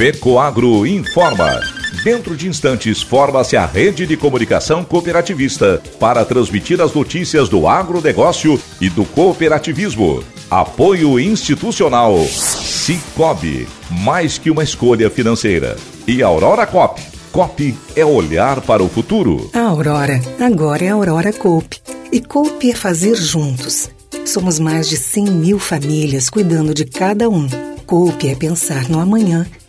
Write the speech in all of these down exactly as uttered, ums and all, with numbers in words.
Pecoagro informa. Dentro de instantes, forma-se a rede de comunicação cooperativista para transmitir as notícias do agronegócio e do cooperativismo. Apoio institucional. Cicobi, mais que uma escolha financeira. E Aurora Coop. Coop é olhar para o futuro. A Aurora, agora é a Aurora Coop. E Coop é fazer juntos. Somos mais de cem mil famílias cuidando de cada um. Coop é pensar no amanhã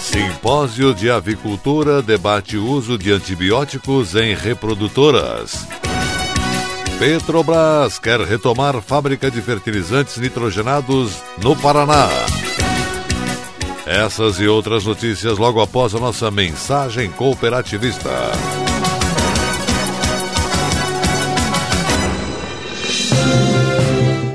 Simpósio de Avicultura debate o uso de antibióticos em reprodutoras. Petrobras quer retomar fábrica de fertilizantes nitrogenados no Paraná. Essas e outras notícias logo após a nossa mensagem cooperativista.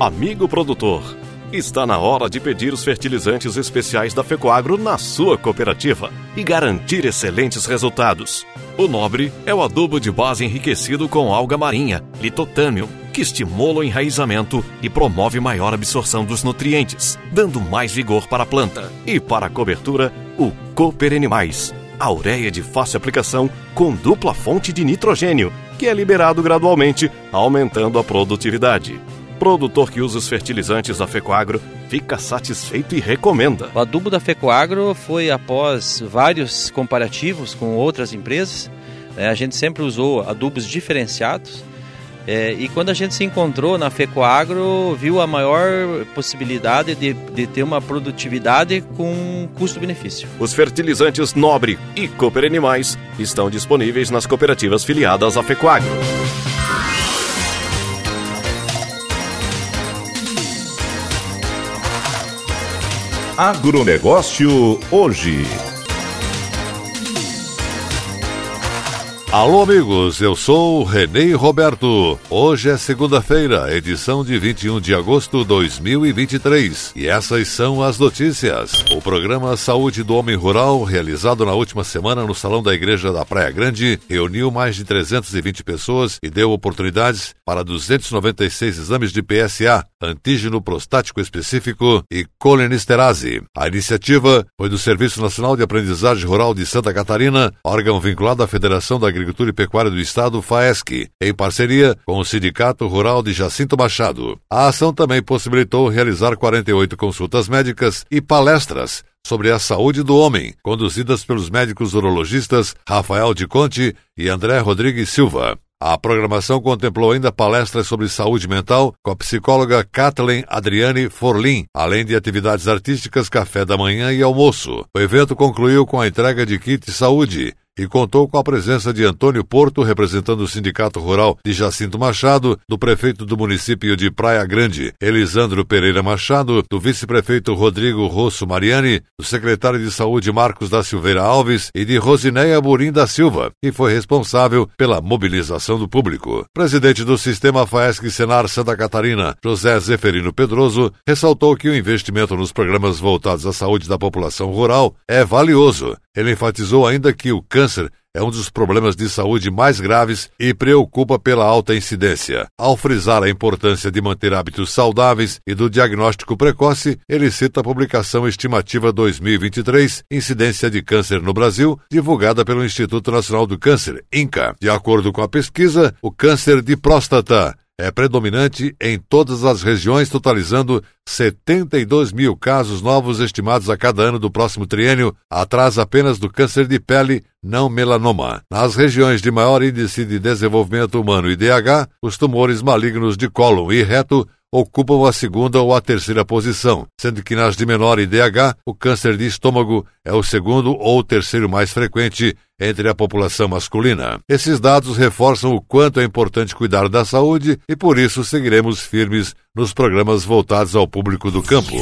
Amigo produtor, está na hora de pedir os fertilizantes especiais da Fecoagro na sua cooperativa e garantir excelentes resultados. O Nobre é o adubo de base enriquecido com alga marinha, litotâmio, que estimula o enraizamento e promove maior absorção dos nutrientes, dando mais vigor para a planta. E para a cobertura, o Coperenimais, a ureia de fácil aplicação com dupla fonte de nitrogênio, que é liberado gradualmente, aumentando a produtividade. Produtor que usa os fertilizantes da Fecoagro fica satisfeito e recomenda. O adubo da Fecoagro foi, após vários comparativos com outras empresas, a gente sempre usou adubos diferenciados e quando a gente se encontrou na Fecoagro, viu a maior possibilidade de, de ter uma produtividade com custo-benefício. Os fertilizantes Nobre e Coperenimais estão disponíveis nas cooperativas filiadas à Fecoagro. Agronegócio hoje. Alô amigos, eu sou o Renê Roberto. Hoje é segunda-feira, edição de vinte e um de agosto de dois mil e vinte e três. E essas são as notícias. O programa Saúde do Homem Rural, realizado na última semana no Salão da Igreja da Praia Grande, reuniu mais de trezentas e vinte pessoas e deu oportunidades para duzentos e noventa e seis exames de P S A, antígeno prostático específico e colinisterase. A iniciativa foi do Serviço Nacional de Aprendizagem Rural de Santa Catarina, órgão vinculado à Federação da Agricultura Agricultura e Pecuária do Estado, FAESC, em parceria com o Sindicato Rural de Jacinto Machado. A ação também possibilitou realizar quarenta e oito consultas médicas e palestras sobre a saúde do homem, conduzidas pelos médicos urologistas Rafael de Conte e André Rodrigues Silva. A programação contemplou ainda palestras sobre saúde mental com a psicóloga Kathleen Adriane Forlin, além de atividades artísticas, café da manhã e almoço. O evento concluiu com a entrega de kit saúde e contou com a presença de Antônio Porto, representando o Sindicato Rural de Jacinto Machado, do prefeito do município de Praia Grande, Elisandro Pereira Machado, do vice-prefeito Rodrigo Rosso Mariani, do secretário de Saúde Marcos da Silveira Alves e de Rosineia Burim da Silva, que foi responsável pela mobilização do público. Presidente do Sistema FAESC Senar Santa Catarina, José Zeferino Pedroso, ressaltou que o investimento nos programas voltados à saúde da população rural é valioso. Ele enfatizou ainda que o câncer é um dos problemas de saúde mais graves e preocupa pela alta incidência. Ao frisar a importância de manter hábitos saudáveis e do diagnóstico precoce, ele cita a publicação Estimativa dois mil e vinte e três, Incidência de Câncer no Brasil, divulgada pelo Instituto Nacional do Câncer, INCA. De acordo com a pesquisa, o câncer de próstata é predominante em todas as regiões, totalizando setenta e dois mil casos novos estimados a cada ano do próximo triênio, atrás apenas do câncer de pele não melanoma. Nas regiões de maior índice de desenvolvimento humano I D H, os tumores malignos de cólon e reto ocupam a segunda ou a terceira posição, sendo que nas de menor I D H, o câncer de estômago é o segundo ou terceiro mais frequente entre a população masculina. Esses dados reforçam o quanto é importante cuidar da saúde e, por isso, seguiremos firmes nos programas voltados ao público do campo.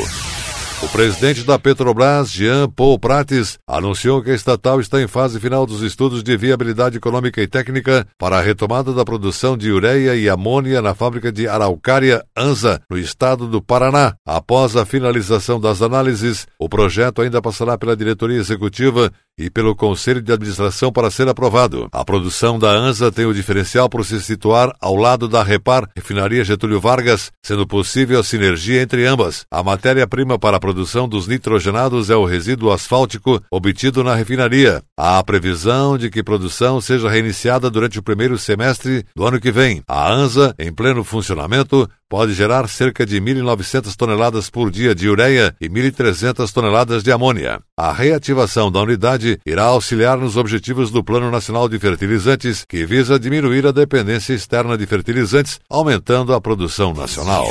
O presidente da Petrobras, Jean Paul Prates, anunciou que a estatal está em fase final dos estudos de viabilidade econômica e técnica para a retomada da produção de ureia e amônia na fábrica de Araucária, Ansa, no estado do Paraná. Após a finalização das análises, o projeto ainda passará pela diretoria executiva e pelo Conselho de Administração para ser aprovado. A produção da Ansa tem o diferencial por se situar ao lado da Repar, refinaria Getúlio Vargas, sendo possível a sinergia entre ambas. A matéria-prima para a produção dos nitrogenados é o resíduo asfáltico obtido na refinaria. Há a previsão de que a produção seja reiniciada durante o primeiro semestre do ano que vem. A Ansa, em pleno funcionamento, pode gerar cerca de mil e novecentas toneladas por dia de ureia e mil e trezentas toneladas de amônia. A reativação da unidade irá auxiliar nos objetivos do Plano Nacional de Fertilizantes, que visa diminuir a dependência externa de fertilizantes, aumentando a produção nacional.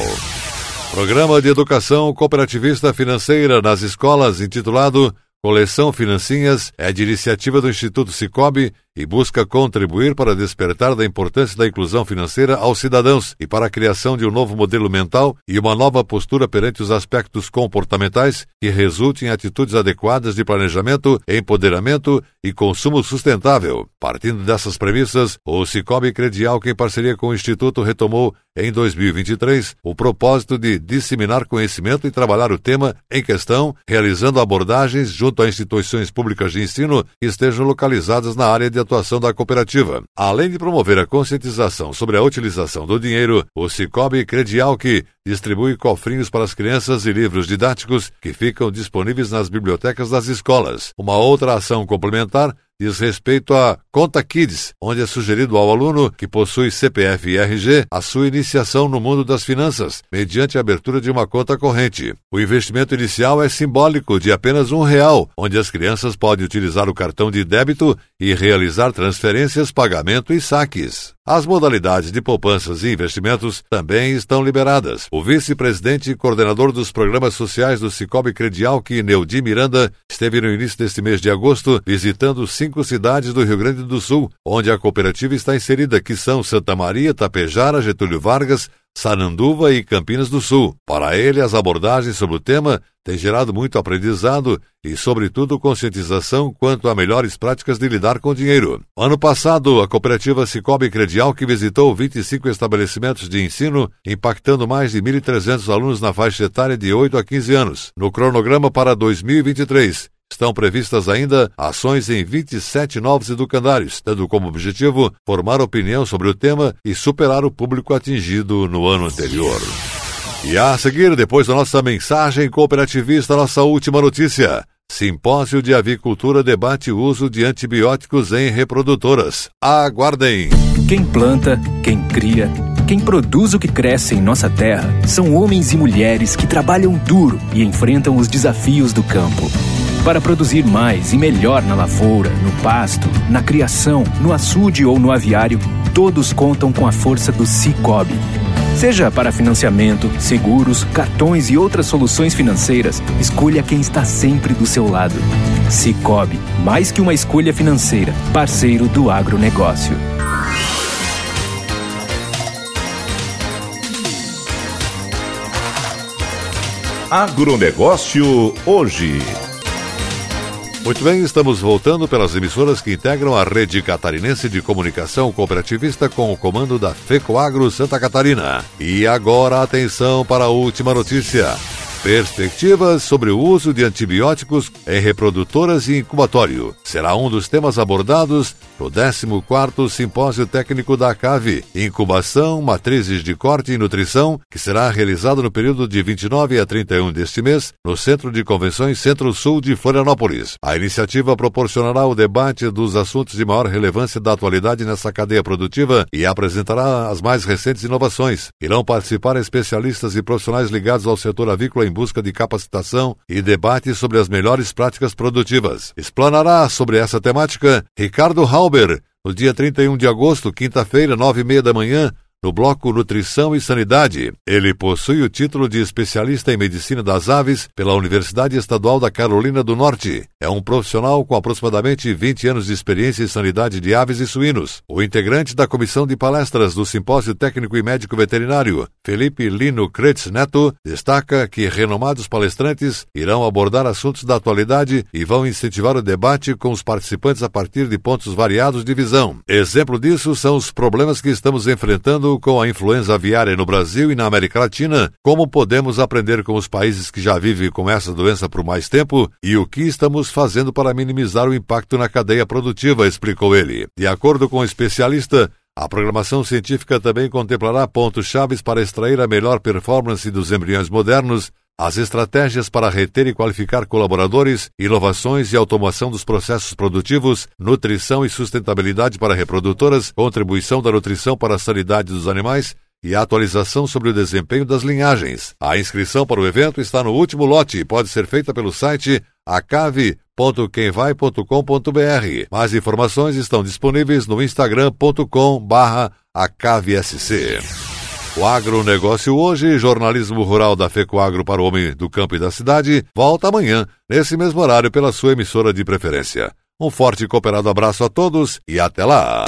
Programa de Educação Cooperativista Financeira nas Escolas, intitulado Coleção Financinhas, é de iniciativa do Instituto Cicobi e busca contribuir para despertar da importância da inclusão financeira aos cidadãos e para a criação de um novo modelo mental e uma nova postura perante os aspectos comportamentais que resultem em atitudes adequadas de planejamento, empoderamento e consumo sustentável. Partindo dessas premissas, o Sicoob Credial, que em parceria com o Instituto retomou em dois mil e vinte e três o propósito de disseminar conhecimento e trabalhar o tema em questão, realizando abordagens junto a instituições públicas de ensino que estejam localizadas na área de atuação da cooperativa. Além de promover a conscientização sobre a utilização do dinheiro, o Sicoob Credial, que distribui cofrinhos para as crianças e livros didáticos que ficam disponíveis nas bibliotecas das escolas. Uma outra ação complementar diz respeito à Conta Kids, onde é sugerido ao aluno que possui C P F e R G a sua iniciação no mundo das finanças, mediante a abertura de uma conta corrente. O investimento inicial é simbólico, de apenas um real, onde as crianças podem utilizar o cartão de débito e realizar transferências, pagamento e saques. As modalidades de poupanças e investimentos também estão liberadas. O vice-presidente e coordenador dos programas sociais do Sicoob Credial, que Neudi Miranda, esteve no início deste mês de agosto visitando cinco cidades do Rio Grande do Sul, onde a cooperativa está inserida, que são Santa Maria, Tapejara, Getúlio Vargas, Sananduva e Campinas do Sul. Para ele, as abordagens sobre o tema têm gerado muito aprendizado e, sobretudo, conscientização quanto a melhores práticas de lidar com o dinheiro. Ano passado, a cooperativa Sicoob Credial, que visitou vinte e cinco estabelecimentos de ensino, impactando mais de mil e trezentos alunos na faixa etária de oito a quinze anos. No cronograma para dois mil e vinte e três, estão previstas ainda ações em vinte e sete novos educandários, tendo como objetivo formar opinião sobre o tema e superar o público atingido no ano anterior. E a seguir, depois da nossa mensagem cooperativista, nossa última notícia. Simpósio de Avicultura debate o uso de antibióticos em reprodutoras. Aguardem! Quem planta, quem cria, quem produz o que cresce em nossa terra são homens e mulheres que trabalham duro e enfrentam os desafios do campo. Para produzir mais e melhor na lavoura, no pasto, na criação, no açude ou no aviário, todos contam com a força do Sicoob. Seja para financiamento, seguros, cartões e outras soluções financeiras, escolha quem está sempre do seu lado. Sicoob, mais que uma escolha financeira, parceiro do agronegócio. Agronegócio hoje. Muito bem, estamos voltando pelas emissoras que integram a rede catarinense de comunicação cooperativista com o comando da Fecoagro Santa Catarina. E agora, atenção para a última notícia. Perspectivas sobre o uso de antibióticos em reprodutoras e incubatório. Será um dos temas abordados no décimo quarto Simpósio Técnico da CAVE, Incubação, Matrizes de Corte e Nutrição, que será realizado no período de vinte e nove a trinta e um deste mês, no Centro de Convenções Centro-Sul de Florianópolis. A iniciativa proporcionará o debate dos assuntos de maior relevância da atualidade nessa cadeia produtiva e apresentará as mais recentes inovações. Irão participar especialistas e profissionais ligados ao setor avícola em busca de capacitação e debate sobre as melhores práticas produtivas. Explanará sobre essa temática Ricardo Hauber, no dia trinta e um de agosto, quinta-feira, nove e meia da manhã, no bloco Nutrição e Sanidade. Ele possui o título de especialista em Medicina das Aves pela Universidade Estadual da Carolina do Norte. É um profissional com aproximadamente vinte anos de experiência em sanidade de aves e suínos. O integrante da Comissão de Palestras do Simpósio Técnico e Médico Veterinário, Felipe Lino Kreutz Neto, destaca que renomados palestrantes irão abordar assuntos da atualidade e vão incentivar o debate com os participantes a partir de pontos variados de visão. Exemplo disso são os problemas que estamos enfrentando com a influenza aviária no Brasil e na América Latina, como podemos aprender com os países que já vivem com essa doença por mais tempo e o que estamos fazendo para minimizar o impacto na cadeia produtiva, explicou ele. De acordo com o especialista, a programação científica também contemplará pontos-chave para extrair a melhor performance dos embriões modernos, as estratégias para reter e qualificar colaboradores, inovações e automação dos processos produtivos, nutrição e sustentabilidade para reprodutoras, contribuição da nutrição para a sanidade dos animais e a atualização sobre o desempenho das linhagens. A inscrição para o evento está no último lote e pode ser feita pelo site a cave ponto quem vai ponto com ponto br. Mais informações estão disponíveis no instagram ponto com barra a cave s c. O agronegócio hoje, jornalismo rural da Fecoagro para o homem do campo e da cidade, volta amanhã, nesse mesmo horário, pela sua emissora de preferência. Um forte e cooperado abraço a todos e até lá!